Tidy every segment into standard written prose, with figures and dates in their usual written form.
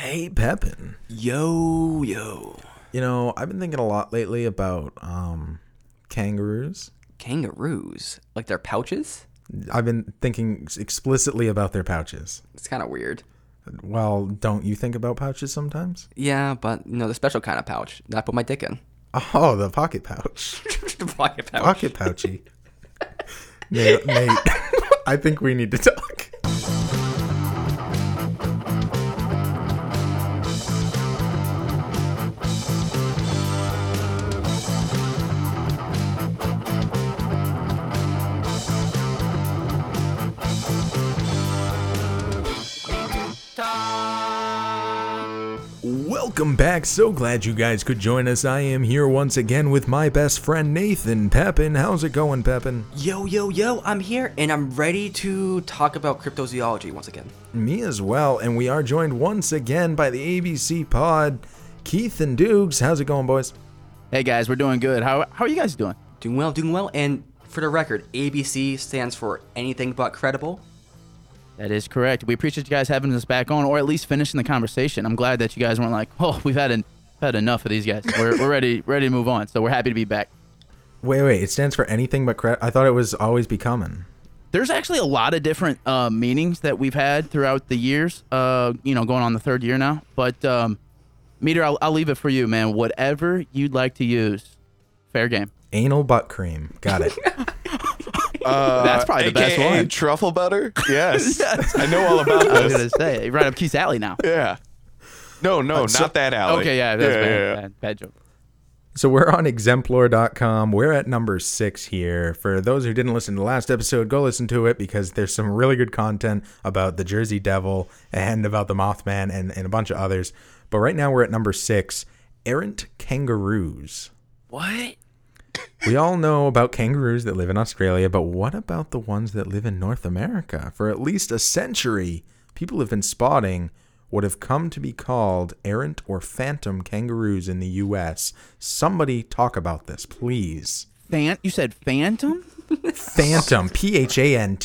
Hey, Pepin. Yo. You know, I've been thinking a lot lately about kangaroos. Kangaroos? Like their pouches? I've been thinking explicitly about their pouches. It's kind of weird. Well, don't you think about pouches sometimes? Yeah, but, you know, the special kind of pouch that I put my dick in. Oh, the pocket pouch. The pocket pouch. Pocket pouchy. Nate, I think we need to talk. Welcome back. So glad you guys could join us. I am here once again with my best friend, Nathan Pepin. How's it going, Pepin? Yo. I'm here, and I'm ready to talk about cryptozoology once again. Me as well. And we are joined once again by the ABC Pod, Keith and Duggs. How's it going, boys? Hey, guys. We're doing good. How are you guys doing? Doing well. And for the record, ABC stands for Anything But Credible. That is correct. We appreciate you guys having us back on, or at least finishing the conversation. I'm glad that you guys weren't like, oh, we've had enough of these guys. We're ready to move on. So we're happy to be back. Wait. It stands for anything but credit. I thought it was always be common. There's actually a lot of different meanings that we've had throughout the years, going on the third year now. But, Meter, I'll leave it for you, man. Whatever you'd like to use, fair game. Anal butt cream. Got it. That's probably the best one. Truffle butter? Yes. I know all about this. I was going to say, right up Keith's alley now. Yeah. No, not that alley. Okay, yeah, that's bad. Bad joke. So we're on exemplar.com. We're at number 6 here. For those who didn't listen to the last episode, go listen to it because there's some really good content about the Jersey Devil and about the Mothman and a bunch of others. But right now we're at number 6, Errant Kangaroos. What? We all know about kangaroos that live in Australia, but what about the ones that live in North America? For at least a century, people have been spotting what have come to be called errant or phantom kangaroos in the U.S. Somebody talk about this, please. You said phantom? Phantom. P-H-A-N-T-O-M.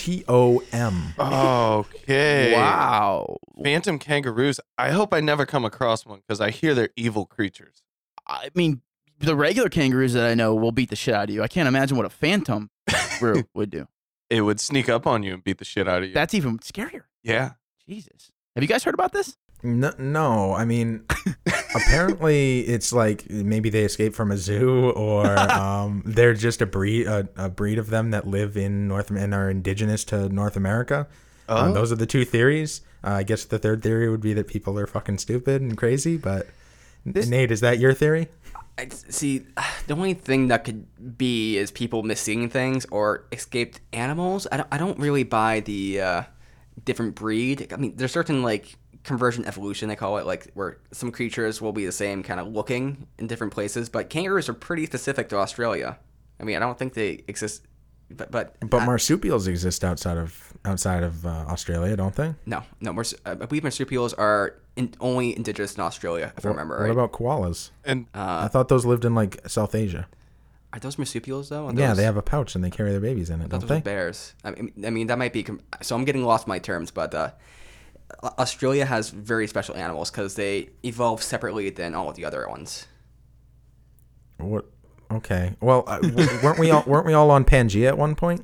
Okay. Wow. Phantom kangaroos. I hope I never come across one because I hear they're evil creatures. I mean... the regular kangaroos that I know will beat the shit out of you. I can't imagine what a phantom kangaroo would do. It would sneak up on you and beat the shit out of you. That's even scarier. Yeah. Jesus. Have you guys heard about this? No. I mean, apparently it's like maybe they escaped from a zoo or they're just a breed of them that live in North and are indigenous to North America. Oh. Those are the two theories. I guess the third theory would be that people are fucking stupid and crazy. But Nate, is that your theory? See, the only thing that could be is people misseeing things or escaped animals. I don't really buy the different breed. I mean, there's certain, like, convergent evolution, they call it, like, where some creatures will be the same kind of looking in different places. But kangaroos are pretty specific to Australia. I mean, I don't think they exist. But marsupials exist outside of Australia, don't they? No. I believe marsupials are only indigenous in Australia, if I remember right. What about koalas? And I thought those lived in like South Asia. Are those marsupials though? Yeah, they have a pouch and they carry their babies in it. Don't they? Bears. I mean, that might be. So I'm getting lost in my terms, but Australia has very special animals because they evolve separately than all of the other ones. What? Okay. Well, weren't we all on Pangea at one point?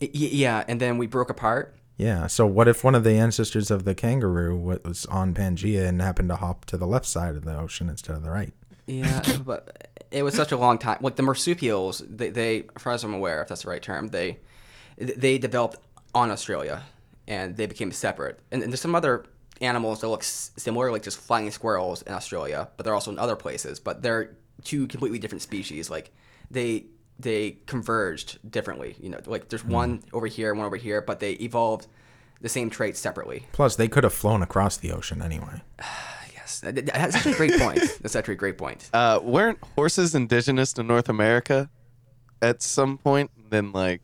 Yeah, and then we broke apart. Yeah. So what if one of the ancestors of the kangaroo was on Pangea and happened to hop to the left side of the ocean instead of the right? Yeah, but it was such a long time. Like the marsupials, they as far as I'm aware, if that's the right term, they developed on Australia and they became separate. And there's some other animals that look similar, like just flying squirrels in Australia, but they're also in other places. But they're two completely different species. Like they converged differently, you know, like there's one over here and one over here, but they evolved the same traits separately. Plus they could have flown across the ocean anyway. Yes, that's actually a great point. Weren't horses indigenous to North America at some point, and then like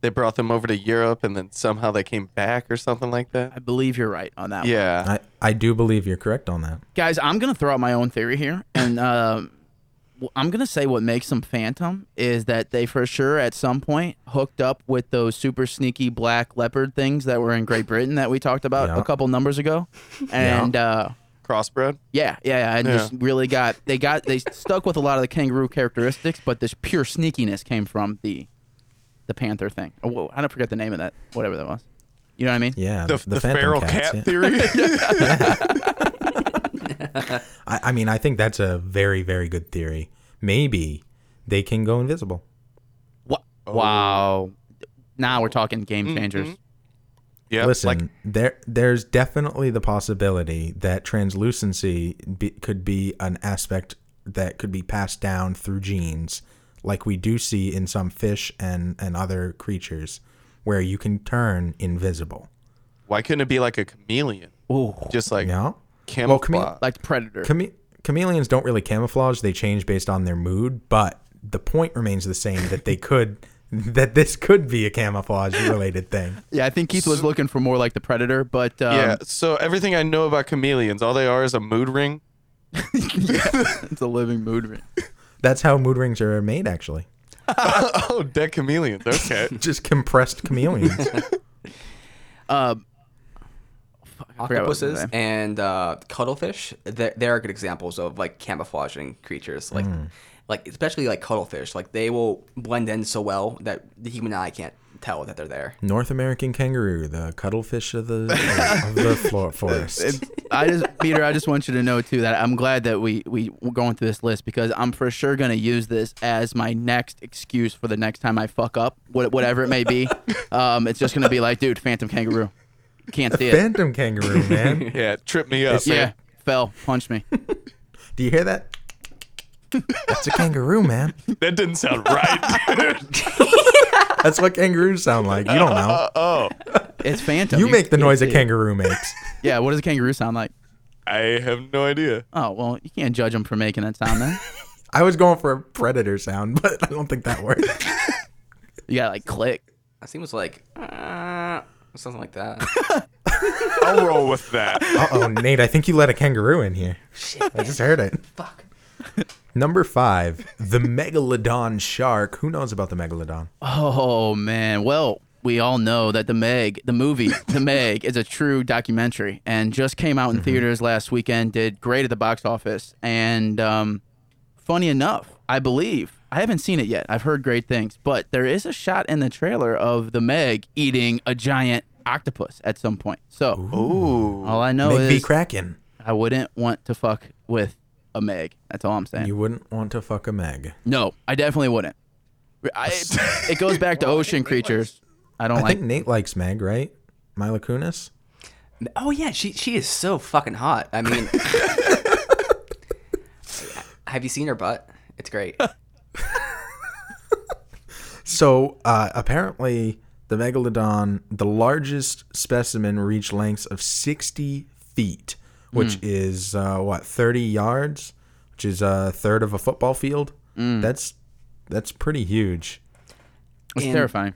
they brought them over to Europe and then somehow they came back or something like that? I believe you're right on that one. Yeah. I do believe you're correct on that. Guys, I'm going to throw out my own theory here. And I'm going to say what makes them phantom is that they for sure at some point hooked up with those super sneaky black leopard things that were in Great Britain that we talked about a couple numbers ago. And Crossbred? Yeah. And just really they stuck with a lot of the kangaroo characteristics, but this pure sneakiness came from the panther thing. Oh, I don't forget the name of that, whatever that was. You know what I mean? Yeah. The feral cat theory. I mean, I think that's a very, very good theory. Maybe they can go invisible. What? Oh. Wow. Now we're talking game changers. Mm-hmm. Yeah. Listen, there's definitely the possibility that translucency could be an aspect that could be passed down through genes, like we do see in some fish and other creatures, where you can turn invisible. Why couldn't it be like a chameleon? Ooh. Just like camouflage. Well, like Predator. Chameleons don't really camouflage. They change based on their mood, but the point remains the same that they could... that this could be a camouflage-related thing. Yeah, I think Keith was looking for more like the Predator, but... yeah, so everything I know about chameleons, all they are is a mood ring. Yeah, it's a living mood ring. That's how mood rings are made, actually. Oh, dead chameleons, okay. Just compressed chameleons. Octopuses and cuttlefish, they are good examples of like camouflaging creatures, like... Like, especially like cuttlefish, like they will blend in so well that the human eye can't tell that they're there. North American kangaroo, the cuttlefish of the forest. Peter, I just want you to know too that I'm glad that we're going through this list, because I'm for sure going to use this as my next excuse for the next time I fuck up, whatever it may be. It's just going to be like, dude, phantom kangaroo. Can't see it. Phantom kangaroo, man. Yeah, tripped me up. Yeah, fell, punched me. Do you hear that? That's a kangaroo, man. That didn't sound right. That's what kangaroos sound like. You don't know. Oh. It's phantom. You make the noise a kangaroo makes. Yeah, what does a kangaroo sound like? I have no idea. Oh, well, you can't judge them for making that sound then. I was going for a predator sound, but I don't think that worked. You gotta like click. I think it was like, something like that. I'll roll with that. Uh-oh, Nate, I think you let a kangaroo in here. Shit, I just heard it. Fuck. Number 5, the megalodon shark. Who knows about the megalodon? Oh, man. Well, we all know that the movie, The Meg, is a true documentary and just came out in theaters last weekend, did great at the box office. And funny enough, I believe, I haven't seen it yet. I've heard great things. But there is a shot in the trailer of The Meg eating a giant octopus at some point. So all I know is Kraken. I wouldn't want to fuck with a Meg. That's all I'm saying. You wouldn't want to fuck a Meg. No, I definitely wouldn't. It goes back to ocean creatures. I think Nate likes Meg, right? Mila Kunis? Oh, yeah. She is so fucking hot. I mean, have you seen her butt? It's great. So, apparently, the megalodon, the largest specimen, reached lengths of 60 feet. Which is, 30 yards, which is a third of a football field. Mm. That's pretty huge. It's terrifying.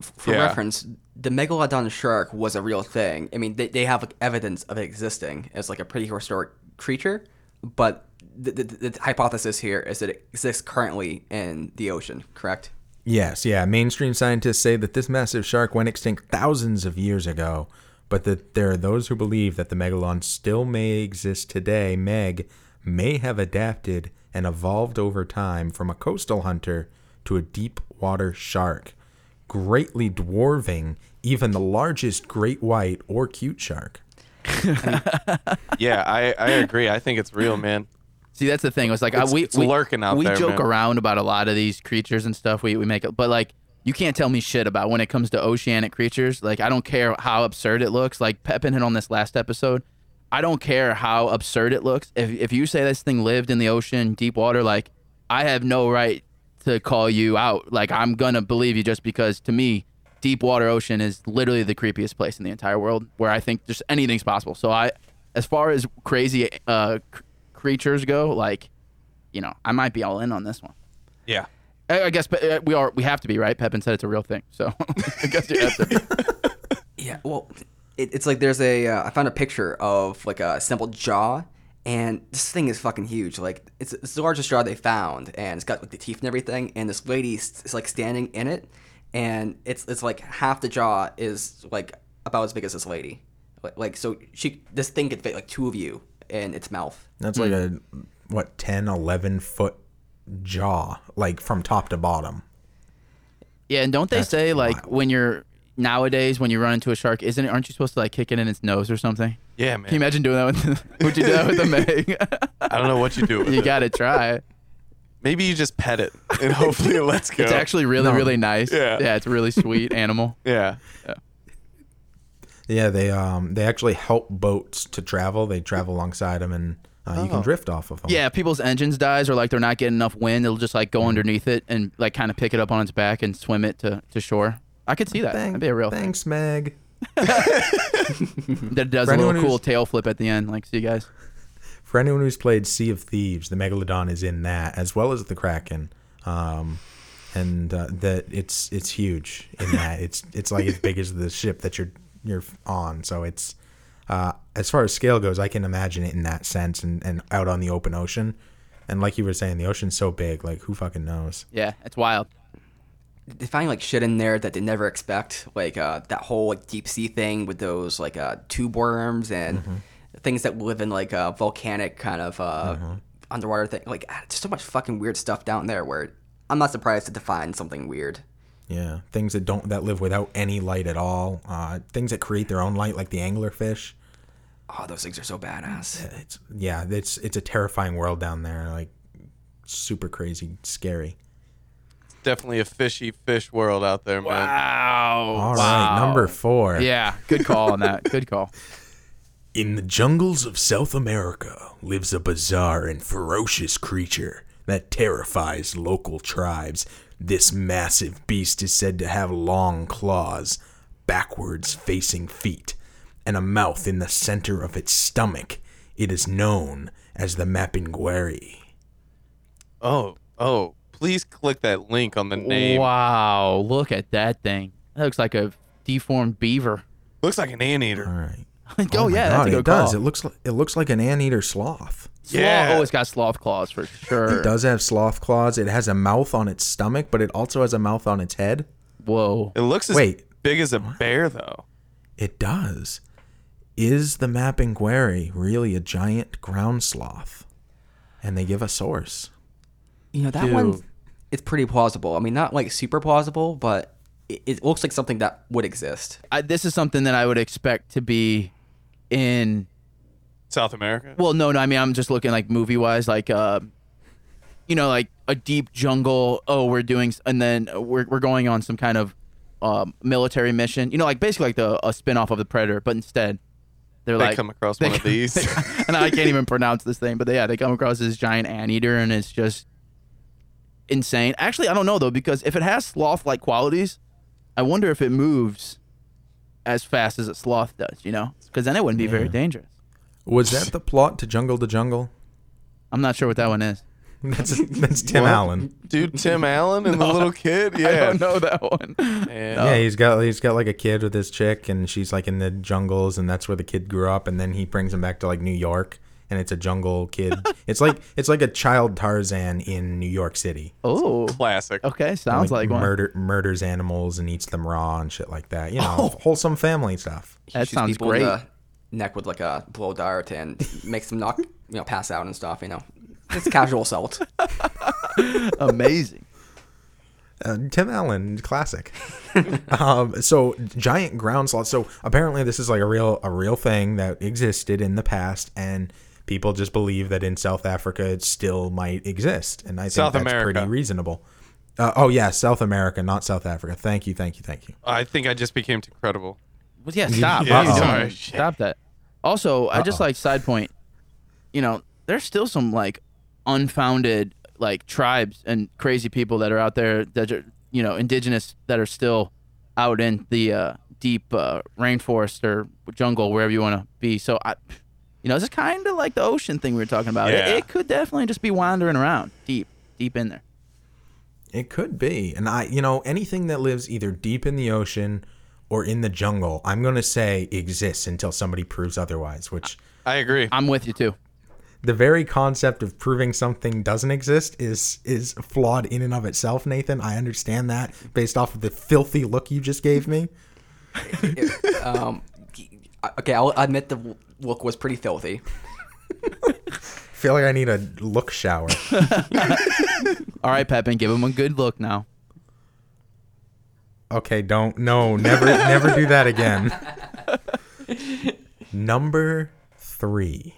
For reference, the megalodon shark was a real thing. I mean, they have like, evidence of it existing as like a prehistoric creature, but the hypothesis here is that it exists currently in the ocean, correct? Yes, yeah. Mainstream scientists say that this massive shark went extinct thousands of years ago, but that there are those who believe that the megalodon still may exist today. Meg may have adapted and evolved over time from a coastal hunter to a deep water shark, greatly dwarfing even the largest great white or cute shark. Yeah, I agree. I think it's real, man. See, that's the thing. It was like it's lurking out there. We joke around about a lot of these creatures and stuff. We make it, but like, you can't tell me shit about when it comes to oceanic creatures. Like, I don't care how absurd it looks. Like, Pepin hit on this last episode. I don't care how absurd it looks. If you say this thing lived in the ocean, deep water, like, I have no right to call you out. Like, I'm going to believe you just because, to me, deep water ocean is literally the creepiest place in the entire world, where I think just anything's possible. So, as far as crazy creatures go, like, you know, I might be all in on this one. Yeah. I guess we have to be, right? Pepin said it's a real thing, so I guess you have to be. Yeah, well, it's like there's I found a picture of like a simple jaw, and this thing is fucking huge. Like, it's the largest jaw they found, and it's got like the teeth and everything, and this lady is like standing in it, and it's like half the jaw is like about as big as this lady. Like, so this thing could fit like two of you in its mouth. That's like a, what, 10, 11-foot jaw, like from top to bottom. Yeah, and don't they say, like, when you're... Nowadays, when you run into a shark, aren't you supposed to like kick it in its nose or something? Yeah, man. Can you imagine doing that with? Would you do that with a Meg? I don't know what you do with it. You gotta try. Maybe you just pet it and hopefully it lets go. It's actually really nice. Yeah, yeah, it's a really sweet animal. Yeah. Yeah, they actually help boats to travel. They travel alongside them and you can drift off of them. Yeah, if people's engines dies or like they're not getting enough wind, it'll just like go underneath it and like kind of pick it up on its back and swim it to shore. I could see that. That'd be a real thing. Meg. That does a little cool tail flip at the end. Like, see you guys. For anyone who's played Sea of Thieves, the Megalodon is in that, as well as the Kraken. It's huge in that. It's like as big as the ship that you're on. So it's, as far as scale goes, I can imagine it in that sense and out on the open ocean. And like you were saying, the ocean's so big. Like, who fucking knows? Yeah, it's wild. They find like shit in there that they never expect, like that whole like deep sea thing with those like tube worms and things that live in like volcanic kind of underwater thing. Like, there's so much fucking weird stuff down there. Where I'm not surprised that they find something weird. Yeah, things that live without any light at all. Things that create their own light, like the anglerfish. Oh, those things are so badass. It's a terrifying world down there. Like, super crazy, scary. Definitely a fishy fish world out there, man. Wow. All right, number 4. Yeah, good call on that. Good call. In the jungles of South America lives a bizarre and ferocious creature that terrifies local tribes. This massive beast is said to have long claws, backwards facing feet, and a mouth in the center of its stomach. It is known as the Mapinguari. Oh. Please click that link on the name. Wow, look at that thing. That looks like a deformed beaver. Looks like an anteater. All right. That's a good call. It does. It looks like an anteater sloth. Yeah. Oh, it's got sloth claws for sure. It does have sloth claws. It has a mouth on its stomach, but it also has a mouth on its head. Whoa. It looks big as a bear, though. It does. Is the Mapinguari really a giant ground sloth? And they give a source. You know, that one... It's pretty plausible. I mean, not like super plausible, but it looks like something that would exist. This is something that I would expect to be in South America. Well, no, I mean, I'm just looking like movie wise, like, you know, like a deep jungle. Oh, we're doing, and then we're going on some kind of military mission. You know, like basically like a spinoff of the Predator, but instead they come across one of these, and I can't even pronounce this thing. But they come across this giant anteater, and it's just insane. Actually, I don't know though, because if it has sloth-like qualities, I wonder if it moves as fast as a sloth does. You know, because then it wouldn't be very dangerous. Was that the plot to Jungle to Jungle? I'm not sure what that one is. That's Tim Allen, dude. Tim Allen and the little kid. Yeah, I don't know that one. Yeah, he's got like a kid with his chick, and she's like in the jungles, and that's where the kid grew up, and then he brings him back to like New York. And it's a jungle kid. It's like a child Tarzan in New York City. Oh, classic. Okay, sounds like one. Murders animals and eats them raw and shit like that. You know, wholesome family stuff. That sounds great. Neck with like a blow dart and makes them knock, you know, pass out and stuff. You know, it's casual assault. Amazing. Tim Allen, classic. So giant ground sloth. So apparently this is like a real thing that existed in the past, and people just believe that in South Africa it still might exist, and I think pretty reasonable. South America, not South Africa. Thank you. I think I just became too credible. Well, yeah, stop. I'm sorry. Stop that. Also, I just like side point. You know, there's still some like unfounded like tribes and crazy people that are out there that are, you know, indigenous, that are still out in the deep rainforest or jungle, wherever you want to be. So this is kind of like the ocean thing we were talking about. Yeah. It could definitely just be wandering around deep in there. It could be. And anything that lives either deep in the ocean or in the jungle, I'm going to say exists until somebody proves otherwise, which I agree. I'm with you too. The very concept of proving something doesn't exist is flawed in and of itself, Nathan. I understand that based off of the filthy look you just gave me. Okay, I'll admit the look was pretty filthy. I feel like I need a look shower. All right, Pepin, give him a good look now. Okay, don't. No, never do that again. Number 3.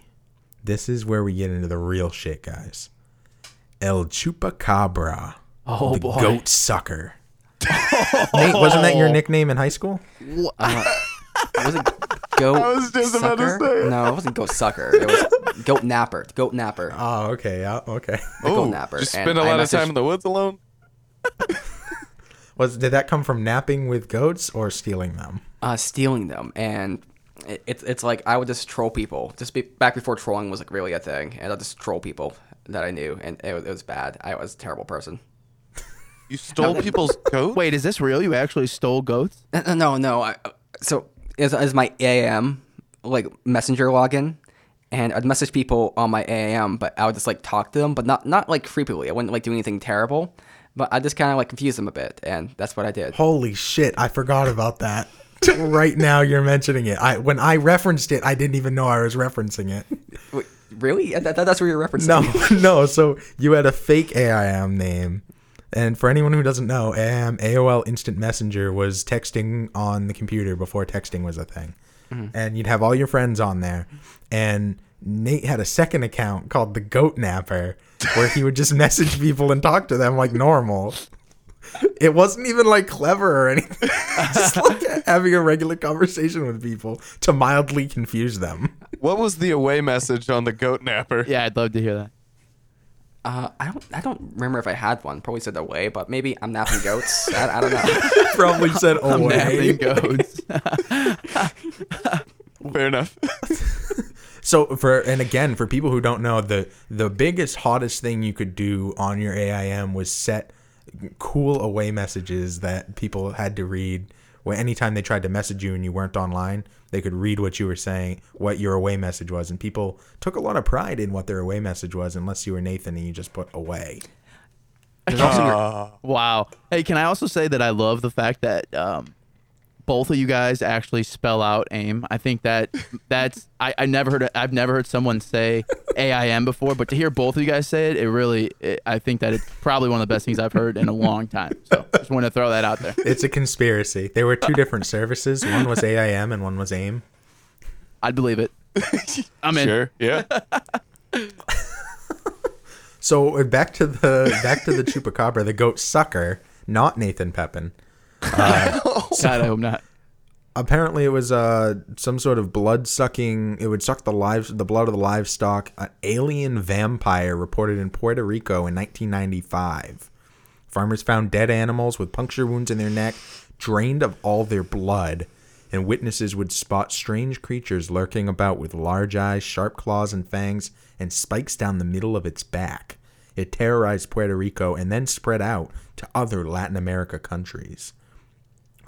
This is where we get into the real shit, guys. El Chupacabra. Oh, the boy. Goat sucker. Nate, wasn't that your nickname in high school? I was just about to say it. No, it wasn't goat sucker. It was goat napper. Goat napper. Oh, okay. Yeah, okay. Goat napper. Just spend a lot of time in the woods alone? Did that come from napping with goats or stealing them? Stealing them. And it's like I would just troll people. Back before trolling was like really a thing. And I'd just troll people that I knew. And it was bad. I was a terrible person. You stole people's goats? Wait, is this real? You actually stole goats? No. So is my AIM like messenger login, and I'd message people on my AIM, but I would just like talk to them, but not like creepily. I wouldn't like do anything terrible, but I just kind of like confuse them a bit, and that's what I did. Holy shit, I forgot about that. Right now you're mentioning it. When I referenced it, I didn't even know I was referencing it. Wait, really? That's where you're referencing? No. So you had a fake AIM name. And for anyone who doesn't know, AOL Instant Messenger was texting on the computer before texting was a thing. Mm-hmm. And you'd have all your friends on there. And Nate had a second account called the Goat Napper where he would just message people and talk to them like normal. It wasn't even like clever or anything. Just like having a regular conversation with people to mildly confuse them. What was the away message on the Goat Napper? Yeah, I'd love to hear that. I don't remember if I had one. Probably said away, but maybe I'm napping goats. I don't know. Probably said away. I'm napping goats. Fair enough. So for people who don't know, the biggest hottest thing you could do on your AIM was set cool away messages that people had to read. Well, anytime they tried to message you and you weren't online, they could read what you were saying, what your away message was. And people took a lot of pride in what their away message was, unless you were Nathan and you just put away. Wow. Hey, can I also say that I love the fact that both of you guys actually spell out AIM. I think that's I've never heard someone say AIM before, but to hear both of you guys say it, I think that it's probably one of the best things I've heard in a long time. So just want to throw that out there. It's a conspiracy. There were 2 different services. One was AIM and one was AIM. I'd believe it. I'm in. Sure. Yeah. So back to the Chupacabra, the goat sucker, not Nathan Pepin. God, I hope not. Apparently, it was some sort of blood sucking. It would suck the blood of the livestock. An alien vampire reported in Puerto Rico in 1995. Farmers found dead animals with puncture wounds in their neck, drained of all their blood, and witnesses would spot strange creatures lurking about with large eyes, sharp claws and fangs, and spikes down the middle of its back. It terrorized Puerto Rico and then spread out to other Latin America countries.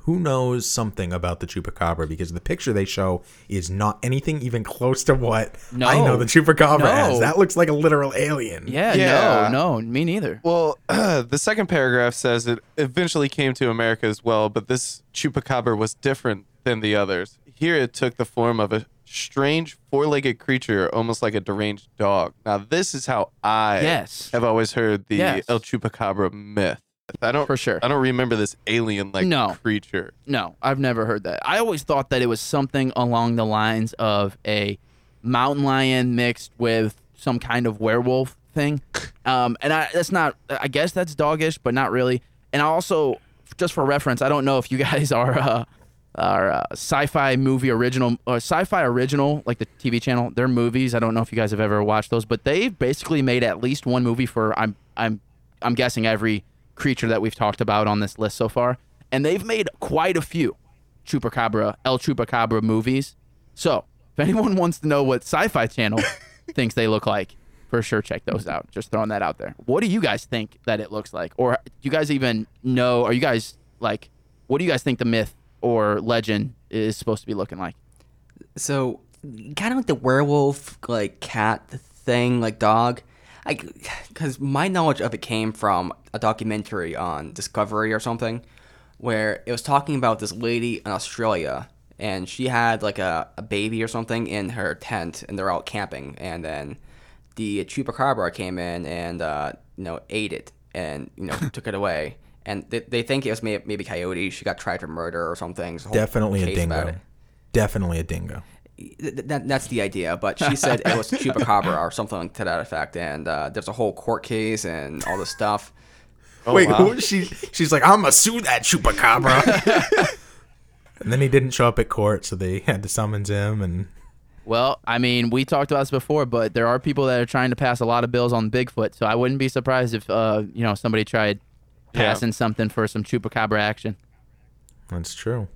Who knows something about the Chupacabra, because the picture they show is not anything even close to what I know the Chupacabra as. That looks like a literal alien. Yeah. No, me neither. Well, the second paragraph says it eventually came to America as well, but this Chupacabra was different than the others. Here it took the form of a strange four-legged creature, almost like a deranged dog. Now, this is how I have always heard the El Chupacabra myth. I don't remember this alien-like creature. No, I've never heard that. I always thought that it was something along the lines of a mountain lion mixed with some kind of werewolf thing. I guess that's doggish, but not really. And also, just for reference, I don't know if you guys are sci-fi movie original or sci-fi original, like the TV channel. They're movies. I don't know if you guys have ever watched those, but they've basically made at least one movie for I'm guessing every creature that we've talked about on this list so far, and they've made quite a few El Chupacabra movies. So if anyone wants to know what Sci-Fi Channel thinks they look like, for sure check those out. Just throwing that out there. What do you guys think that it looks like, or do you guys even know? Are you guys like, what do you guys think the myth or legend is supposed to be looking like? So kind of like the werewolf, like cat thing, like dog. Because my knowledge of it came from a documentary on Discovery or something, where it was talking about this lady in Australia and she had like a baby or something in her tent, and they're out camping, and then the Chupacabra came in and ate it and took it away, and they think it was maybe coyote. She got tried for murder or something. Definitely a dingo. Definitely a dingo. That's the idea, but she said it was Chupacabra or something to that effect, and there's a whole court case and all this stuff. Oh, wait, wow. She's like, I'm gonna sue that Chupacabra. And then he didn't show up at court, so they had to summons him. And well, I mean, we talked about this before, but there are people that are trying to pass a lot of bills on Bigfoot, so I wouldn't be surprised if somebody tried passing something for some Chupacabra action. That's true.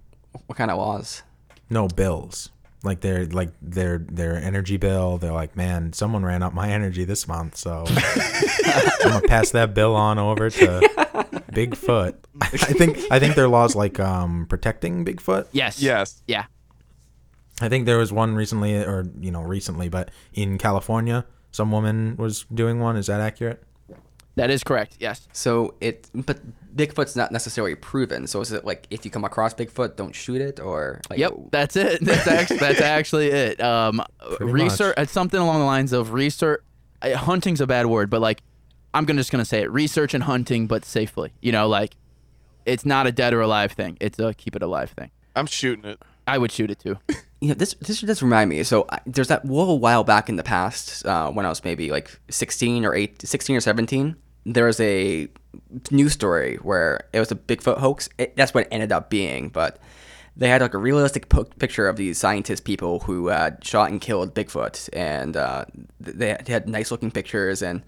What kind of laws? No bills. Like their energy bill, they're like, man, someone ran up my energy this month, so I'm gonna pass that bill on over to Bigfoot. I think their laws like protecting Bigfoot. Yes. Yeah. I think there was one recently, but in California, some woman was doing one. Is that accurate? That is correct. Yes. So but Bigfoot's not necessarily proven. So is it like if you come across Bigfoot, don't shoot it, or? Like, yep, that's it. That's actually it. Research. It's something along the lines of research. Hunting's a bad word, but like I'm just gonna say it. Research and hunting, but safely. Like it's not a dead or alive thing. It's a keep it alive thing. I'm shooting it. I would shoot it too. This does remind me. So there's that little while back in the past when I was maybe like 16 or 17. There was a news story where it was a Bigfoot hoax. That's what it ended up being. But they had like a realistic picture of these scientist people who shot and killed Bigfoot. And they had nice looking pictures. And,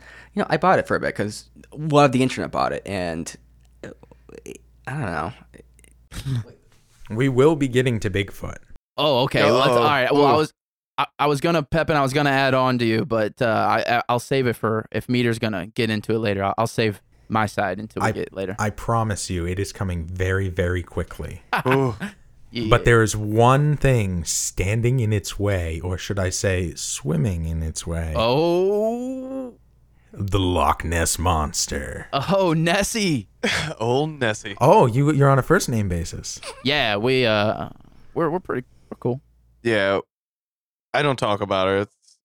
I bought it for a bit because a lot of the internet bought it. And I don't know. We will be getting to Bigfoot. Oh, okay. Well, all right. Well, I was gonna add on to you, but I'll save it for if Meter's gonna get into it later. I'll save my side until we get it later. I promise you, it is coming very, very quickly. Yeah. But there is one thing standing in its way, or should I say, swimming in its way. Oh, the Loch Ness Monster. Oh, Nessie. Old Nessie. Oh, you're on a first name basis. Yeah, we're pretty cool. Yeah. I don't talk about her. It's,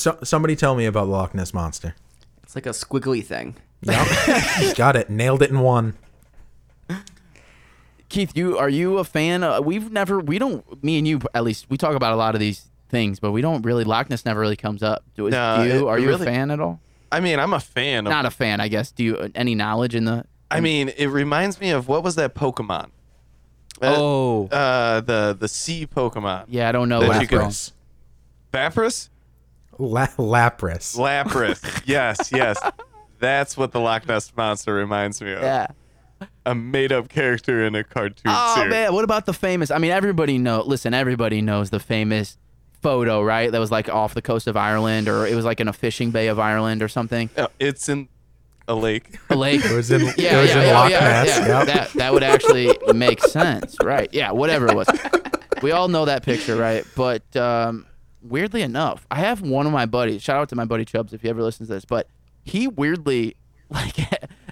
So, somebody tell me about Loch Ness Monster. It's like a squiggly thing. Yep. Got it. Nailed it in one. Keith, are you a fan? Me and you, at least, we talk about a lot of these things, but we don't really, Loch Ness never really comes up. Are you a fan at all? I mean, I'm a fan. Not a fan, I guess. Do you, any knowledge in the? I mean, it reminds me of, what was that Pokemon? The sea Pokemon. Yeah, I don't know. Lapras? Lapras. Yes. That's what the Loch Ness Monster reminds me of. Yeah. A made-up character in a cartoon series. Oh, man. What about the famous... I mean, everybody knows the famous photo, right? That was like off the coast of Ireland, or it was like in a fishing bay of Ireland or something. No, it's in... A lake. It was in Loch Ness. Yeah. Yep. That would actually make sense, right? Yeah, whatever it was. We all know that picture, right? But weirdly enough, I have one of my buddies. Shout out to my buddy Chubbs if he ever listens to this. But he weirdly, like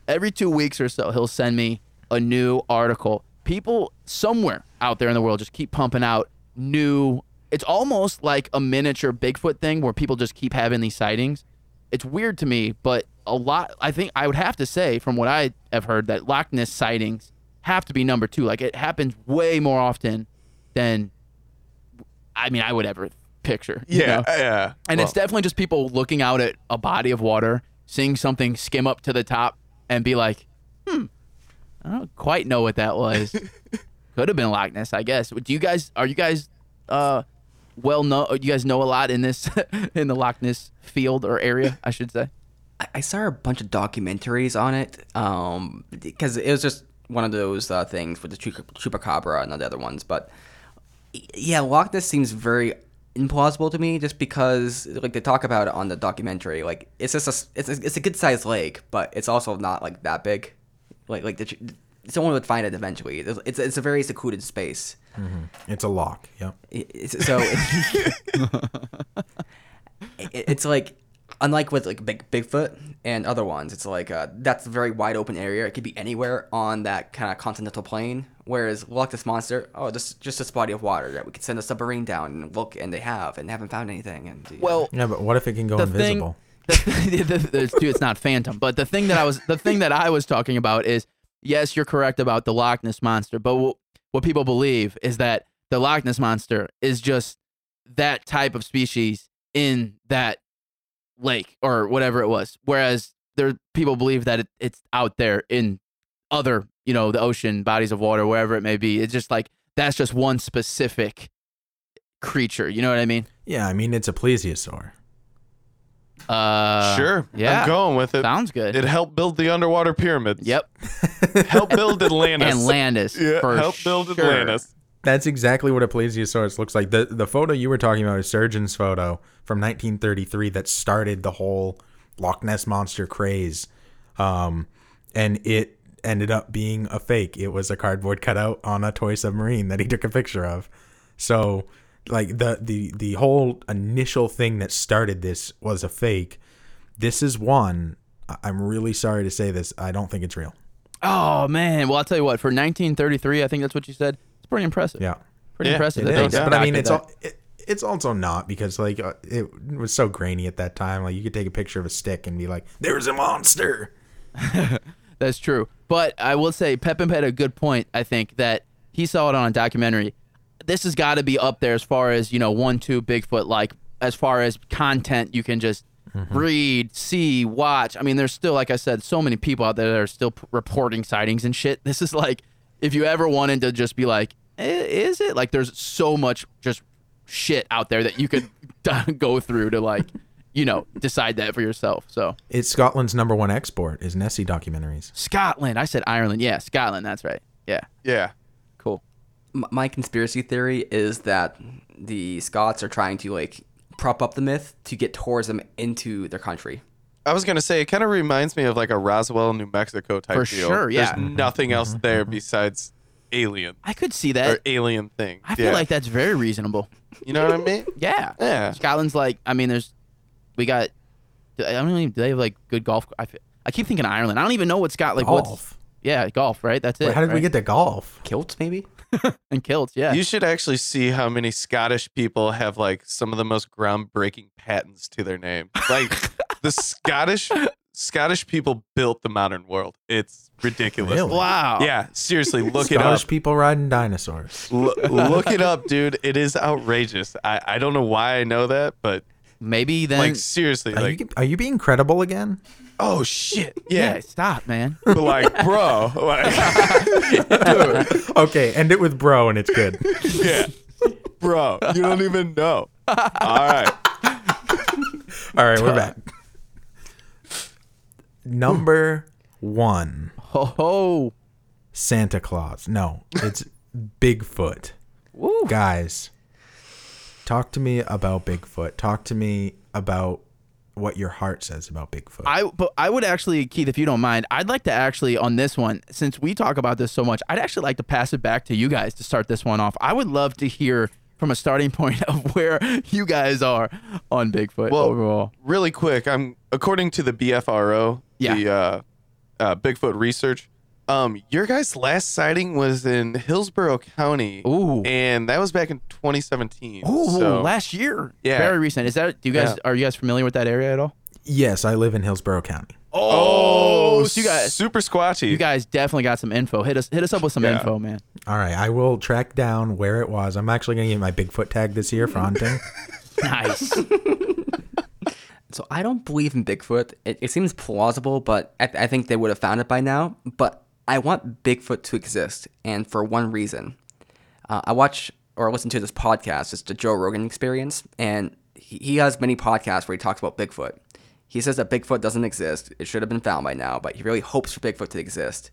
every 2 weeks or so, he'll send me a new article. People somewhere out there in the world just keep pumping out new. It's almost like a miniature Bigfoot thing where people just keep having these sightings. It's weird to me, but a lot, I think I would have to say, from what I have heard, that Loch Ness sightings have to be number two. Like, it happens way more often than, I mean, I would ever picture. Yeah. And well, it's definitely just people looking out at a body of water, seeing something skim up to the top, and be like, I don't quite know what that was. Could have been Loch Ness, I guess. You guys know a lot in this, in the Loch Ness field or area, I should say. I saw a bunch of documentaries on it because it was just one of those things with the Chupacabra and all the other ones. But yeah, Loch Ness seems very implausible to me just because, like, they talk about it on the documentary. Like, it's just it's a good-sized lake, but it's also not, like, that big. Someone would find it eventually. It's a very secluded space. Mm-hmm. It's a lock, yep. It's like... Unlike with like Bigfoot and other ones, it's like that's a very wide open area. It could be anywhere on that kind of continental plane. Whereas Loch Ness Monster, just this body of water that we could send a submarine down and look, and they have, and haven't found anything. And yeah, but what if it can go invisible? It's not phantom. But the thing that I was talking about is, yes, you're correct about the Loch Ness Monster, but what people believe is that the Loch Ness Monster is just that type of species in that lake or whatever it was, whereas there people believe that it's out there in other, the ocean, bodies of water, wherever it may be. It's just like that's just one specific creature. You know what I mean? Yeah, I mean it's a plesiosaur. Sure. Yeah, I'm going with it. Sounds good. It helped build the underwater pyramids. Yep. Helped build Atlantis. And Landis. Yeah. Helped build Atlantis. That's exactly what a plesiosaurus looks like. The photo you were talking about is Surgeon's photo from 1933 that started the whole Loch Ness Monster craze. And it ended up being a fake. It was a cardboard cutout on a toy submarine that he took a picture of. So like the whole initial thing that started this was a fake. This is one. I'm really sorry to say this. I don't think it's real. Oh, man. Well, I'll tell you what. For 1933, I think that's what you said. It's pretty impressive. Yeah. Pretty impressive. It is. But I mean, it's also not, because like it was so grainy at that time. Like you could take a picture of a stick and be like, there's a monster. That's true. But I will say Pepin had a good point, I think, that he saw it on a documentary. This has got to be up there as far as, 1, 2 Bigfoot, like as far as content you can just read, see, watch. I mean, there's still, like I said, so many people out there that are still reporting sightings and shit. This is like, if you ever wanted to just be like, is it? Like, there's so much just shit out there that you could go through to, like, decide that for yourself. So it's Scotland's #1 export is Nessie documentaries. Scotland. I said Ireland. Yeah, Scotland. That's right. Yeah. Yeah. Cool. My conspiracy theory is that the Scots are trying to, like, prop up the myth to get tourism into their country. I was going to say, it kind of reminds me of like a Roswell, New Mexico type deal. For sure, yeah. There's nothing else there besides alien. I could see that. Or alien thing. I feel like that's very reasonable. You know what I mean? Yeah. Yeah. Scotland's like, I mean, do they have like good golf? I keep thinking Ireland. I don't even know what Scotland, like golf. Yeah, golf, right? That's it. Wait, how did we get to golf? Kilts, maybe? And kilts, yeah. You should actually see how many Scottish people have like some of the most groundbreaking patents to their name. Like... The Scottish people built the modern world. It's ridiculous. Really? Wow. Yeah, seriously, look it up. Scottish people riding dinosaurs. Look it up, dude. It is outrageous. I don't know why I know that, but maybe then. Like seriously, are you being credible again? Oh shit! Yeah, stop, man. But like, bro. Like, dude. Okay, end it with bro, and it's good. Yeah, bro. You don't even know. All right, we're back. Number 1. Oh, Santa Claus. No, it's Bigfoot. Woo. Guys, talk to me about Bigfoot. Talk to me about what your heart says about Bigfoot. But I would actually, Keith, if you don't mind, I'd like to actually on this one, since we talk about this so much, I'd actually like to pass it back to you guys to start this one off. I would love to hear from a starting point of where you guys are on Bigfoot overall. Really quick, according to the BFRO, the Bigfoot research, your guys' last sighting was in Hillsborough County. Ooh. And that was back in 2017. Ooh, last year. Yeah. Very recent. Is that are you guys familiar with that area at all? Yes, I live in Hillsborough County. Oh, so you guys, super squatchy. You guys definitely got some info. Hit us up with some info, man. All right, I will track down where it was. I'm actually going to get my Bigfoot tag this year for hunting. Nice. So I don't believe in Bigfoot. It seems plausible, but I think they would have found it by now. But I want Bigfoot to exist, and for one reason. I watch or listen to this podcast. It's the Joe Rogan Experience, and he has many podcasts where he talks about Bigfoot. He says that Bigfoot doesn't exist. It should have been found by now, but he really hopes for Bigfoot to exist.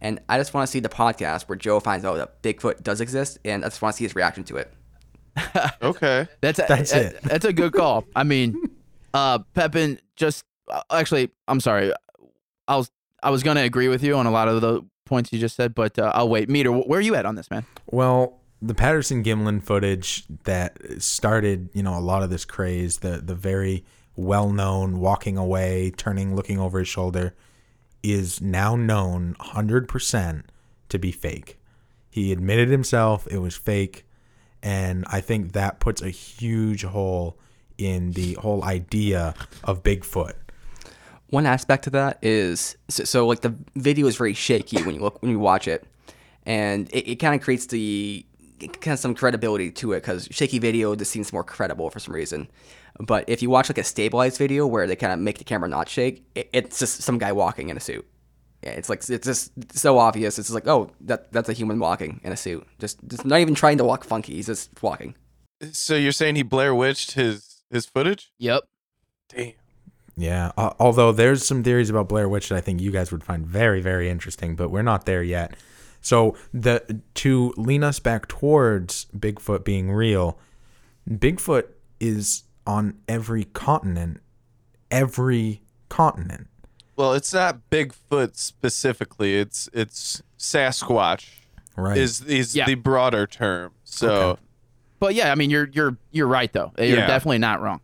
And I just want to see the podcast where Joe finds out that Bigfoot does exist, and I just want to see his reaction to it. Okay. That's it. That's a good call. I mean, Pepin, I'm sorry. I was going to agree with you on a lot of the points you just said, but I'll wait. Meter, where are you at on this, man? Well, the Patterson-Gimlin footage that started, a lot of this craze, the very well-known, walking away, turning, looking over his shoulder, is now known 100% to be fake. He admitted himself it was fake, and I think that puts a huge hole in the whole idea of Bigfoot. One aspect of that is so like the video is very shaky when you watch it, and it kind of creates the kind of some credibility to it, because shaky video just seems more credible for some reason. But if you watch like a stabilized video where they kind of make the camera not shake, it's just some guy walking in a suit. It's like, it's just so obvious. It's just like, oh, that's a human walking in a suit. Just not even trying to walk funky. He's just walking. So you're saying he Blair Witched his footage? Yep. Damn. Yeah. Although there's some theories about Blair Witch that I think you guys would find very, very interesting, but we're not there yet. So to lean us back towards Bigfoot being real, Bigfoot is on every continent. Every continent. Well, it's not Bigfoot specifically. It's Sasquatch. Right. Is the broader term. So, okay. But yeah, I mean, you're right though. You're definitely not wrong.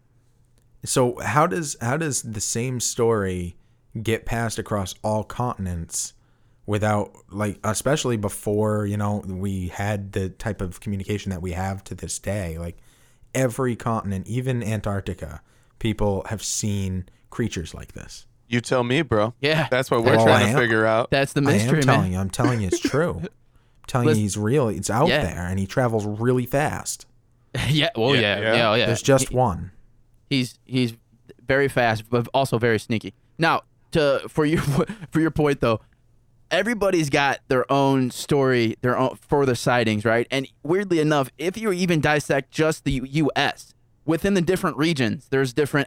So how does the same story get passed across all continents without, like, especially before, you know, we had the type of communication that we have to this day? Like, every continent, even Antarctica, people have seen creatures like this. You tell me, bro. Yeah. That's what we're trying to figure out. That's the mystery, man. I'm telling you it's true. I'm telling you he's real. It's out there, and he travels really fast. Yeah. Well, yeah. There's just one. He's very fast, but also very sneaky. Now, for your point though, everybody's got their own story, their own further sightings, right? And weirdly enough, if you even dissect just the U.S. within the different regions,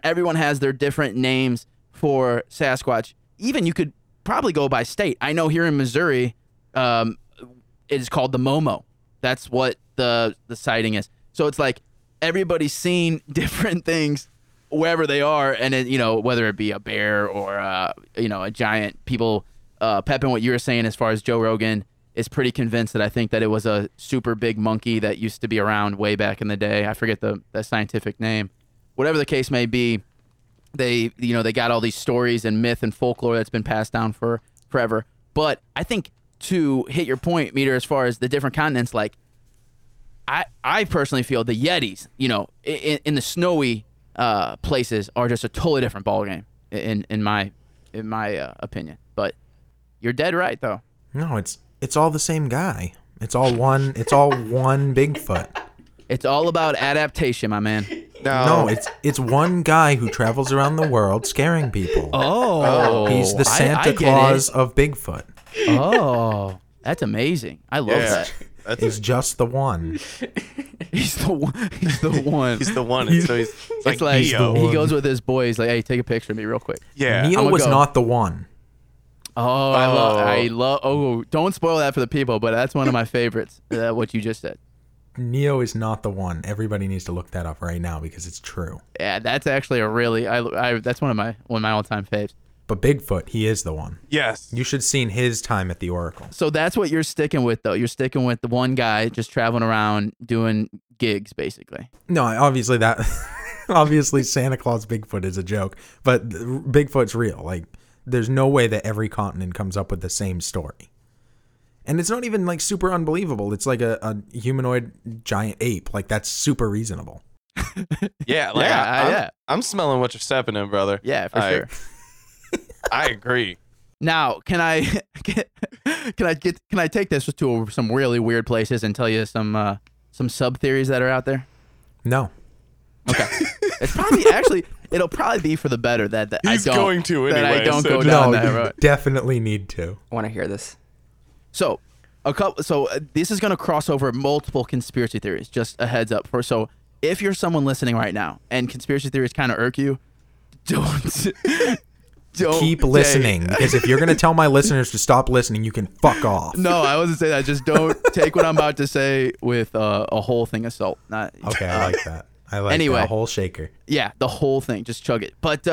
everyone has their different names for Sasquatch. Even you could probably go by state. I know here in Missouri, it is called the Momo. That's what the sighting is. So it's like everybody's seen different things wherever they are, and it, you know, whether it be a bear or you know, a giant. People, Pepin, what you were saying as far as Joe Rogan is pretty convinced that I think that it was a super big monkey that used to be around way back in the day. I forget the scientific name. Whatever the case may be, they got all these stories and myth and folklore that's been passed down for forever. But I think to hit your point, Meter, as far as the different continents, like I personally feel the Yetis, you know, in the snowy places are just a totally different ballgame in my opinion. But you're dead right though. No, it's all the same guy. It's all one Bigfoot. It's all about adaptation, my man. No, it's one guy who travels around the world scaring people. Oh, he's the Santa Claus of Bigfoot. Oh, that's amazing. I love that. He's just the one. He's the one. He's the one. And so he's like he goes with his boys. Like, hey, take a picture of me real quick. Yeah, Neil was not the one. Oh, I love. Oh, don't spoil that for the people, but that's one of my favorites. What you just said. Neo is not the one. Everybody needs to look that up right now because it's true. Yeah, that's actually a really. That's one of my all time faves. But Bigfoot, he is the one. Yes. You should have seen his time at the Oracle. So that's what you're sticking with, though. You're sticking with the one guy just traveling around doing gigs, basically. No, obviously obviously Santa Claus Bigfoot is a joke, but Bigfoot's real. Like, there's no way that every continent comes up with the same story. And it's not even, like, super unbelievable. It's like a humanoid giant ape. Like, that's super reasonable. I'm smelling what you're stepping in, brother. Yeah, for sure. I agree. Now, can I take this to some really weird places and tell you some sub theories that are out there? No. Okay. It's probably it'll probably be for the better that He's I don't going to anyway, that I don't so go down no, that road. Definitely need to. I want to hear this. So, this is going to cross over multiple conspiracy theories. Just a heads up so if you're someone listening right now and conspiracy theories kind of irk you, don't keep listening, because if you're going to tell my listeners to stop listening, you can fuck off. No, I wasn't saying that. Just don't take what I'm about to say with a whole thing of salt. Not okay. I like that. Anyway, a whole shaker. Yeah, the whole thing. Just chug it. But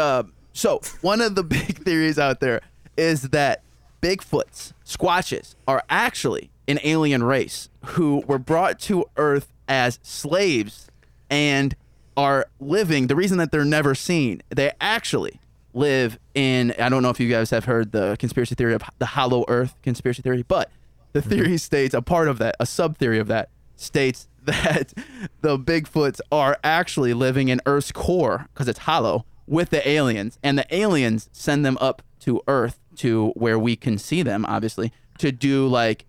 so one of the big theories out there is that Bigfoots, Squatches, are actually an alien race who were brought to Earth as slaves and are living, the reason that they're never seen, they actually live in, I don't know if you guys have heard the conspiracy theory of the Hollow Earth conspiracy theory, but the theory states, a part of that, a sub-theory of that, states that the Bigfoots are actually living in Earth's core, because it's hollow, with the aliens. And the aliens send them up to Earth, to where we can see them, obviously, to do, like,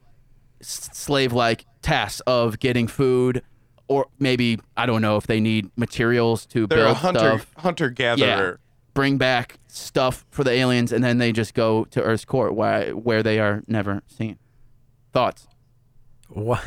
slave-like tasks of getting food, or maybe, I don't know, if they need materials to build stuff. They're a hunter-gatherer. Yeah, bring back stuff for the aliens, and then they just go to Earth's core, where they are never seen. Thoughts? What?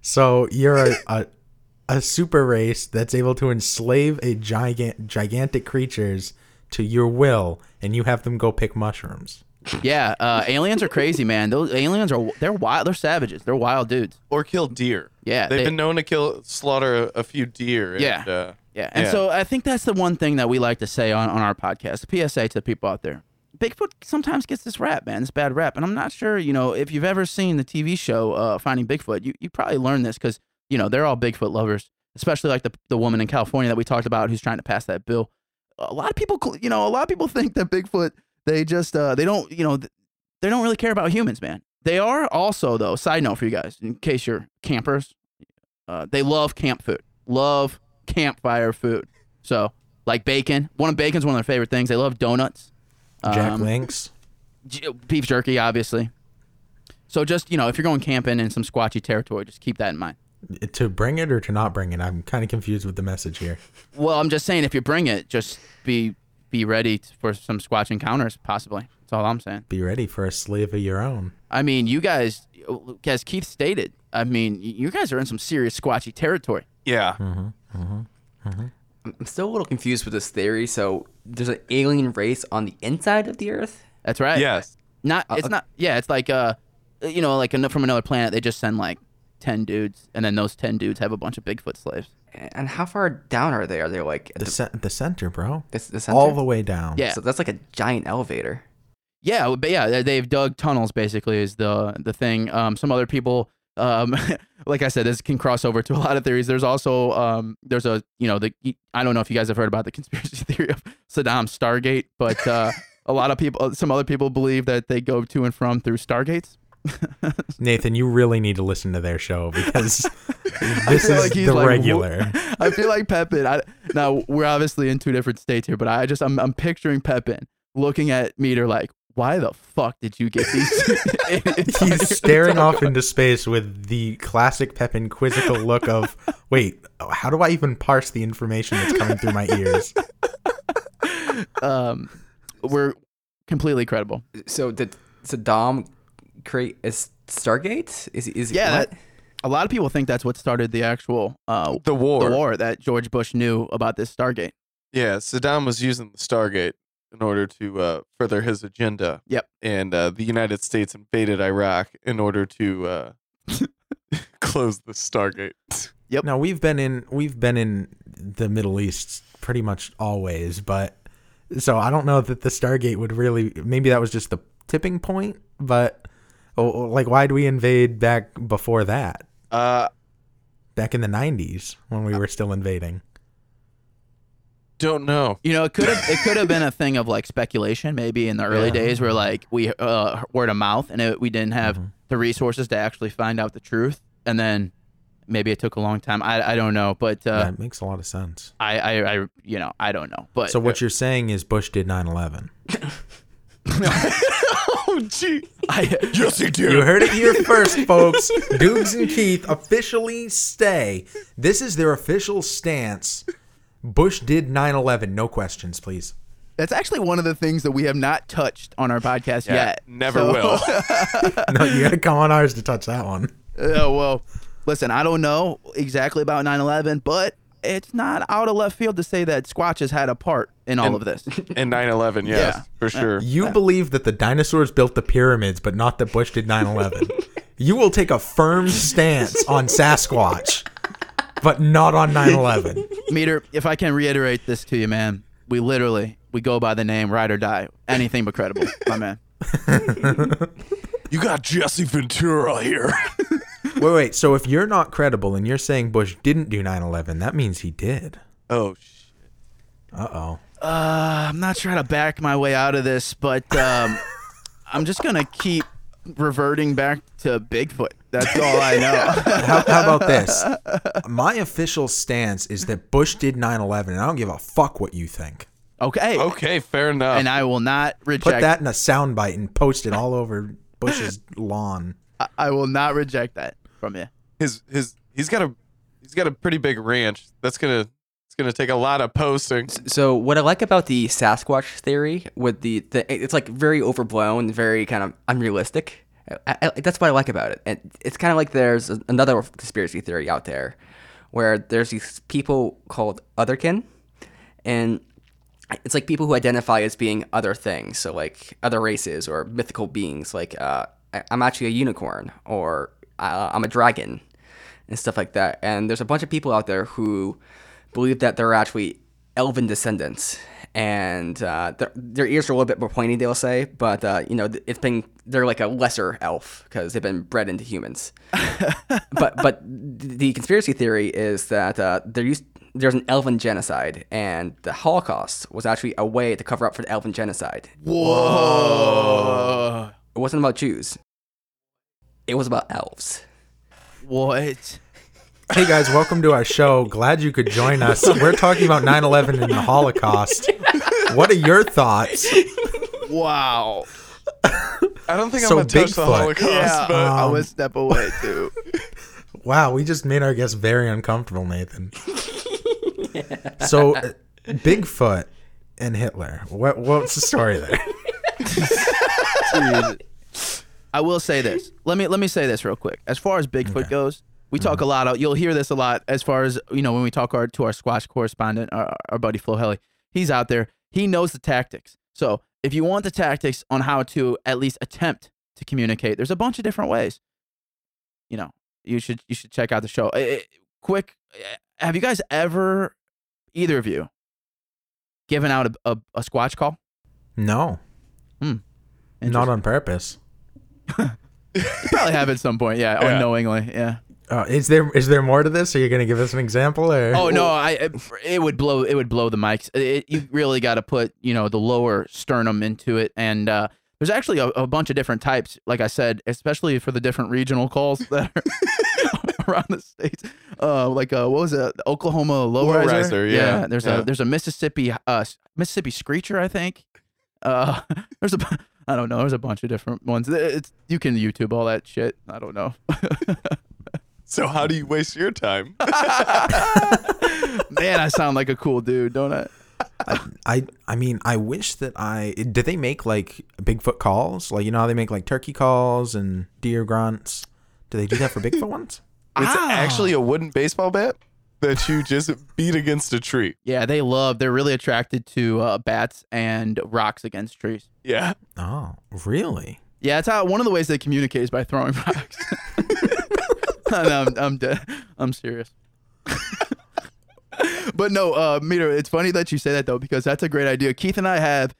So you're a super race that's able to enslave a gigantic creatures to your will, and you have them go pick mushrooms. Yeah, aliens are crazy, man. Those aliens they're wild. They're savages. They're wild dudes. Or kill deer. Yeah, they've been known to slaughter a few deer. And, yeah, yeah. And so I think that's the one thing that we like to say on our podcast. A PSA to the people out there. Bigfoot sometimes gets this rap, man, this bad rap. And I'm not sure, you know, if you've ever seen the TV show Finding Bigfoot, you probably learned this because, you know, they're all Bigfoot lovers, especially like the woman in California that we talked about who's trying to pass that bill. A lot of people think that Bigfoot, they just, they don't, you know, they don't really care about humans, man. They are also, though, side note for you guys, in case you're campers, they love camp food, love campfire food. So like bacon, bacon's one of their favorite things. They love donuts. Jack Links, beef jerky, obviously. So just, you know, if you're going camping in some squatchy territory, just keep that in mind. To bring it or to not bring it? I'm kind of confused with the message here. Well, I'm just saying if you bring it, just be ready for some squatch encounters, possibly. That's all I'm saying. Be ready for a slave of your own. I mean, you guys, as Keith stated, I mean, you guys are in some serious squatchy territory. Yeah. Mm-hmm, mm-hmm, mm-hmm. I'm still a little confused with this theory. So there's an alien race on the inside of the Earth? That's right. Yes. It's like, you know, like from another planet, they just send like 10 dudes, and then those 10 dudes have a bunch of Bigfoot slaves. And how far down are they? Are they like... The center, bro. The center? All the way down. Yeah. So that's like a giant elevator. Yeah, but yeah, they've dug tunnels, basically, is the thing. Some other people... like I said, this can cross over to a lot of theories. There's also there's a, you know, I don't know if you guys have heard about the conspiracy theory of Saddam Stargate, but a lot of people, some other people believe that they go to and from through Stargates. Nathan, you really need to listen to their show because this is like the regular. I feel like Pepin. Now we're obviously in two different states here, but I'm picturing Pepin looking at Meter like, why the fuck did you get these? He's staring off into space with the classic Pepin quizzical look of, wait, how do I even parse the information that's coming through my ears? We're completely credible. So did Saddam create a Stargate? Is yeah, what? A lot of people think that's what started the actual the war that George Bush knew about this Stargate. Yeah, Saddam was using the Stargate in order to further his agenda. Yep. And the United States invaded Iraq in order to close the Stargate. Yep. Now we've been in the Middle East pretty much always, but so I don't know that the Stargate would really. Maybe that was just the tipping point, but like, why'd we invade back before that? Back in the 90s when we were still invading. Don't know. You know, it could have been a thing of like speculation, maybe in the early days where like we word of mouth and we didn't have the resources to actually find out the truth, and then maybe it took a long time. I don't know, but that makes a lot of sense. I you know, I don't know, but so what you're saying is Bush did 9/11. Oh gee, yes he did. You heard it here first, folks. Duggs and Keith officially say this is their official stance. Bush did 9/11. No questions, please. That's actually one of the things that we have not touched on our podcast yet. Never will. No, you got to come on ours to touch that one. Well, listen, I don't know exactly about 9/11, but it's not out of left field to say that Squatch has had a part in all of this. In 9/11, yes, yeah, for sure. You believe that the dinosaurs built the pyramids, but not that Bush did 9/11. You will take a firm stance on Sasquatch. But not on 9/11. Meter, if I can reiterate this to you, man, we go by the name Ride or Die. Anything but credible, my man. You got Jesse Ventura here. Wait. So if you're not credible and you're saying Bush didn't do 9/11, that means he did. Oh, shit. Uh-oh. I'm not sure how to back my way out of this, but I'm just going to keep reverting back to Bigfoot. That's all I know. How about this? My official stance is that Bush did 9/11, and I don't give a fuck what you think. Okay. Okay, fair enough. And I will not reject. Put that in a soundbite and post it all over Bush's lawn. I will not reject that from you. He's got a pretty big ranch. It's gonna take a lot of posting. So what I like about the Sasquatch theory with the it's like very overblown, very kind of unrealistic. That's what I like about it. And it's kind of like there's another conspiracy theory out there where there's these people called Otherkin, and it's like people who identify as being other things, so like other races or mythical beings, like I'm actually a unicorn, or I'm a dragon, and stuff like that. And there's a bunch of people out there who believe that they're actually elven descendants, and their ears are a little bit more pointy, they'll say, but they're like a lesser elf because they've been bred into humans. but the conspiracy theory is that there's an elven genocide, and the Holocaust was actually a way to cover up for the elven genocide. Whoa! It wasn't about Jews. It was about elves. What? Hey guys, welcome to our show. Glad you could join us. We're talking about 9/11 and the Holocaust. What are your thoughts? Wow. I don't think I'm going to touch the Holocaust, but I would step away too. Wow, we just made our guests very uncomfortable, Nathan. Yeah. So, Bigfoot and Hitler. What's the story there? Jeez. I will say this. Let me say this real quick. As far as Bigfoot goes, we talk a lot. You'll hear this a lot. As far as when we talk to our Squash correspondent, our buddy Flo Helly, he's out there. He knows the tactics. So if you want the tactics on how to at least attempt to communicate, there's a bunch of different ways. You should check out the show. Quick. Have you guys ever, either of you, given out a Squatch call? No. Not on purpose. You probably have at some point, unknowingly, Is there more to this? Are you going to give us an example? Or? Oh no, it would blow the mics. You really got to put the lower sternum into it, and there's actually a bunch of different types. Like I said, especially for the different regional calls that are around the states, what was it? Oklahoma Low Riser. Yeah. There's a Mississippi Screecher, I think. There's a bunch of different ones. You can YouTube all that shit. I don't know. So how do you waste your time? Man, I sound like a cool dude, don't I? I wish that did they make like Bigfoot calls? Like, how they make like turkey calls and deer grunts? Do they do that for Bigfoot ones? It's actually a wooden baseball bat that you just beat against a tree. Yeah, they're really attracted to bats and rocks against trees. Yeah. Oh, really? Yeah, it's one of the ways they communicate is by throwing rocks. No, I'm dead. I'm serious. But no, Meter, it's funny that you say that though, because that's a great idea. Keith and I have,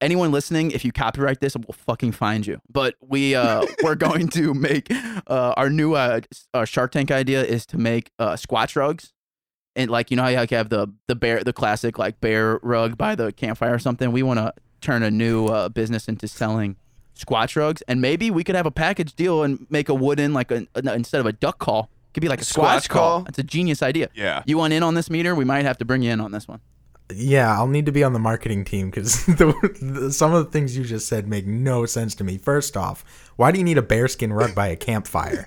anyone listening, if you copyright this, we'll fucking find you. But we're going to make our new Shark Tank idea is to make Squatch rugs, and like how you have the bear, the classic like bear rug by the campfire or something. We want to turn a new business into selling Squatch rugs, and maybe we could have a package deal and make a wooden instead of a duck call, it could be like a Squatch call. That's a genius idea. Yeah, you want in on this, Meter? We might have to bring you in on this one. Yeah, I'll need to be on the marketing team because some of the things you just said make no sense to me. First off, why do you need a bearskin rug by a campfire?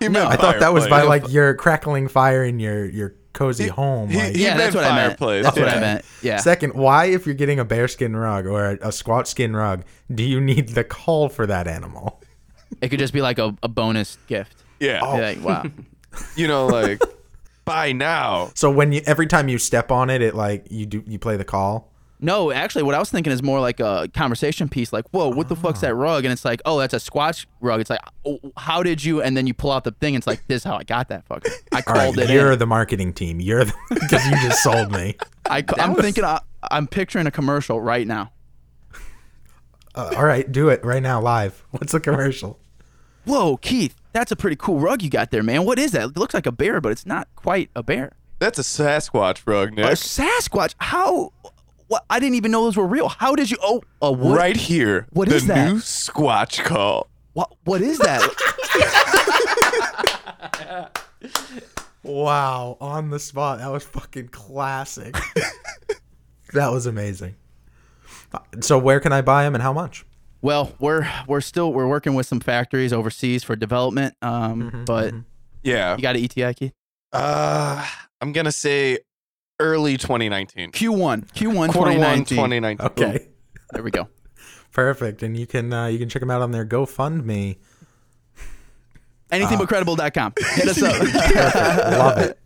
I thought that was by like your crackling fire in your cozy home. That's what I meant. That's what I meant. Yeah. Second, why, if you're getting a bearskin rug or a squat skin rug, do you need the call for that animal? It could just be like a bonus gift. Yeah. Oh. Like, wow. Buy now. So when every time you step on it, you play the call. No, actually, what I was thinking is more like a conversation piece. Like, whoa, what the fuck's that rug? And it's like, oh, that's a Squatch rug. It's like, oh, how did you? And then you pull out the thing. And it's like, this is how I got that fucker. I called it. You're the marketing team. You're because you just sold me. I'm picturing a commercial right now. All right, do it right now, live. What's the commercial? Whoa, Keith, that's a pretty cool rug you got there, man. What is that? It looks like a bear, but it's not quite a bear. That's a Sasquatch rug, Nick. A Sasquatch? How? What? I didn't even know those were real. How did you? Oh, a what? Right here. What is that? The new Squatch call. What is that? Wow. On the spot. That was fucking classic. That was amazing. So where can I buy them and how much? Well, we're still working with some factories overseas for development. Yeah. You got an ETI, Keith? I'm going to say early 2019. Q1 2019. Okay. Boom. There we go. Perfect. And you can check them out on their GoFundMe. Anythingbutcredible.com. Hit us up. Love it.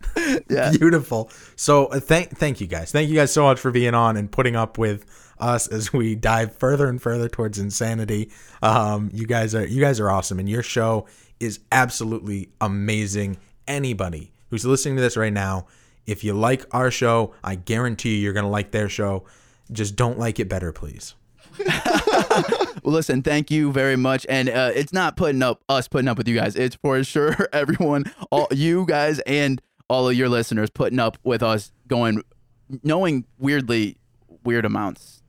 Yeah. Beautiful. So thank you guys. Thank you guys so much for being on and putting up with us as we dive further and further towards insanity. You guys are awesome, and your show is absolutely amazing. Anybody who's listening to this right now, if you like our show, I guarantee you're going to like their show. Just don't like it better, please. Well, listen, thank you very much. And it's not putting up with you guys. It's for sure everyone, all you guys and all of your listeners putting up with us knowing weird amounts,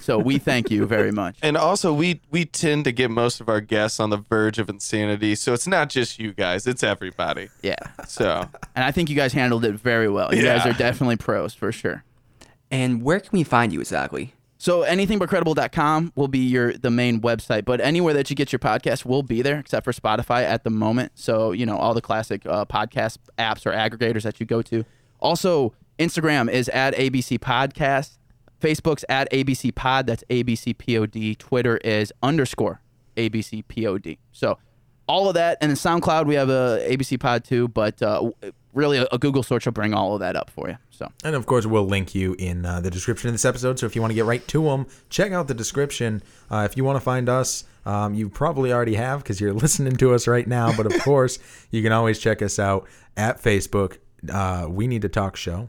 so we thank you very much. And also we tend to get most of our guests on the verge of insanity. So it's not just you guys, it's everybody. Yeah. So, and I think you guys handled it very well. You guys are definitely pros for sure. And where can we find you exactly? So anythingbutcredible.com will be the main website, but anywhere that you get your podcast will be there, except for Spotify at the moment. So, all the classic podcast apps or aggregators that you go to. Also, Instagram is at ABC Podcast. Facebook's at ABC Pod. That's ABC Pod. Twitter is _ABC Pod. So all of that. And in SoundCloud, we have a ABC Pod too, but really a Google search will bring all of that up for you. And of course, we'll link you in the description of this episode. So if you want to get right to them, check out the description. If you want to find us, you probably already have because you're listening to us right now. But of course, you can always check us out at Facebook. We Need to Talk Show.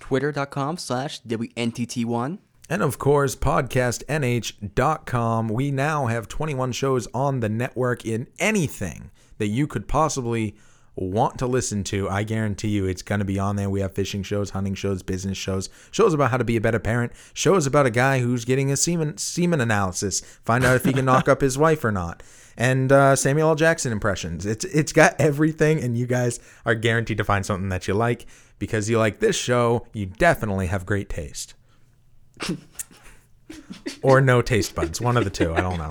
Twitter.com/WNTT1. And of course, PodcastNH.com. We now have 21 shows on the network in anything that you could possibly want to listen to. I guarantee you it's going to be on there. We have fishing shows, hunting shows, business shows, shows about how to be a better parent, shows about a guy who's getting a semen analysis, find out if he can knock up his wife or not, and Samuel L. Jackson impressions. It's got everything, and you guys are guaranteed to find something that you like. Because you like this show, you definitely have great taste. Or no taste buds, one of the two, I don't know.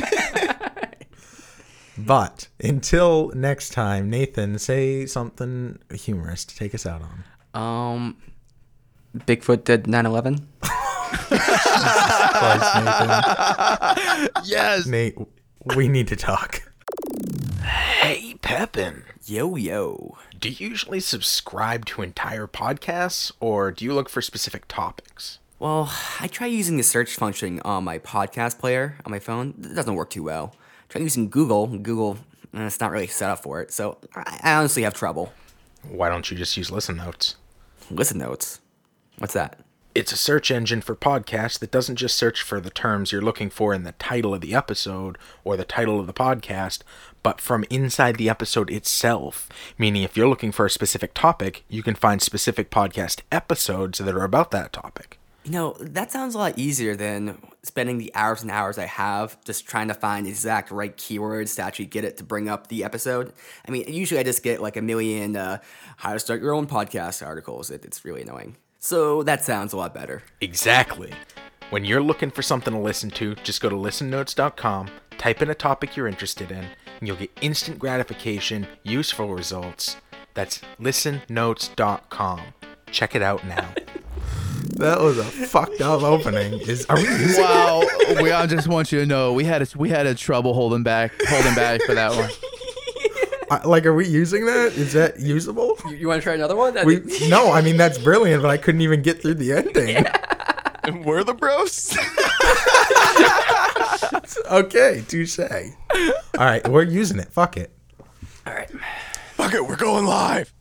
But until next time, Nathan, say something humorous to take us out on. Bigfoot did 9/11. Yes, Nate, we need to talk. Hey, Pepin. Yo. Do you usually subscribe to entire podcasts, or do you look for specific topics? Well, I try using the search function on my podcast player on my phone. It doesn't work too well. Try using Google, it's not really set up for it, so I honestly have trouble. Why don't you just use ListenNotes? ListenNotes? What's that? It's a search engine for podcasts that doesn't just search for the terms you're looking for in the title of the episode or the title of the podcast, but from inside the episode itself, meaning if you're looking for a specific topic, you can find specific podcast episodes that are about that topic. That sounds a lot easier than spending the hours and hours I have just trying to find exact right keywords to actually get it to bring up the episode. I mean, usually I just get like a million how to start your own podcast articles. It's really annoying. So that sounds a lot better. Exactly. When you're looking for something to listen to, just go to ListenNotes.com, type in a topic you're interested in, and you'll get instant gratification, useful results. That's ListenNotes.com. Check it out now. That was a fucked up opening. Wow, I just want you to know we had a trouble holding back for that one. Are we using that? Is that usable? You want to try another one? No, I mean that's brilliant, but I couldn't even get through the ending. Yeah. And we're the bros. Okay, touche. All right, we're using it. Fuck it. All right, fuck it. We're going live.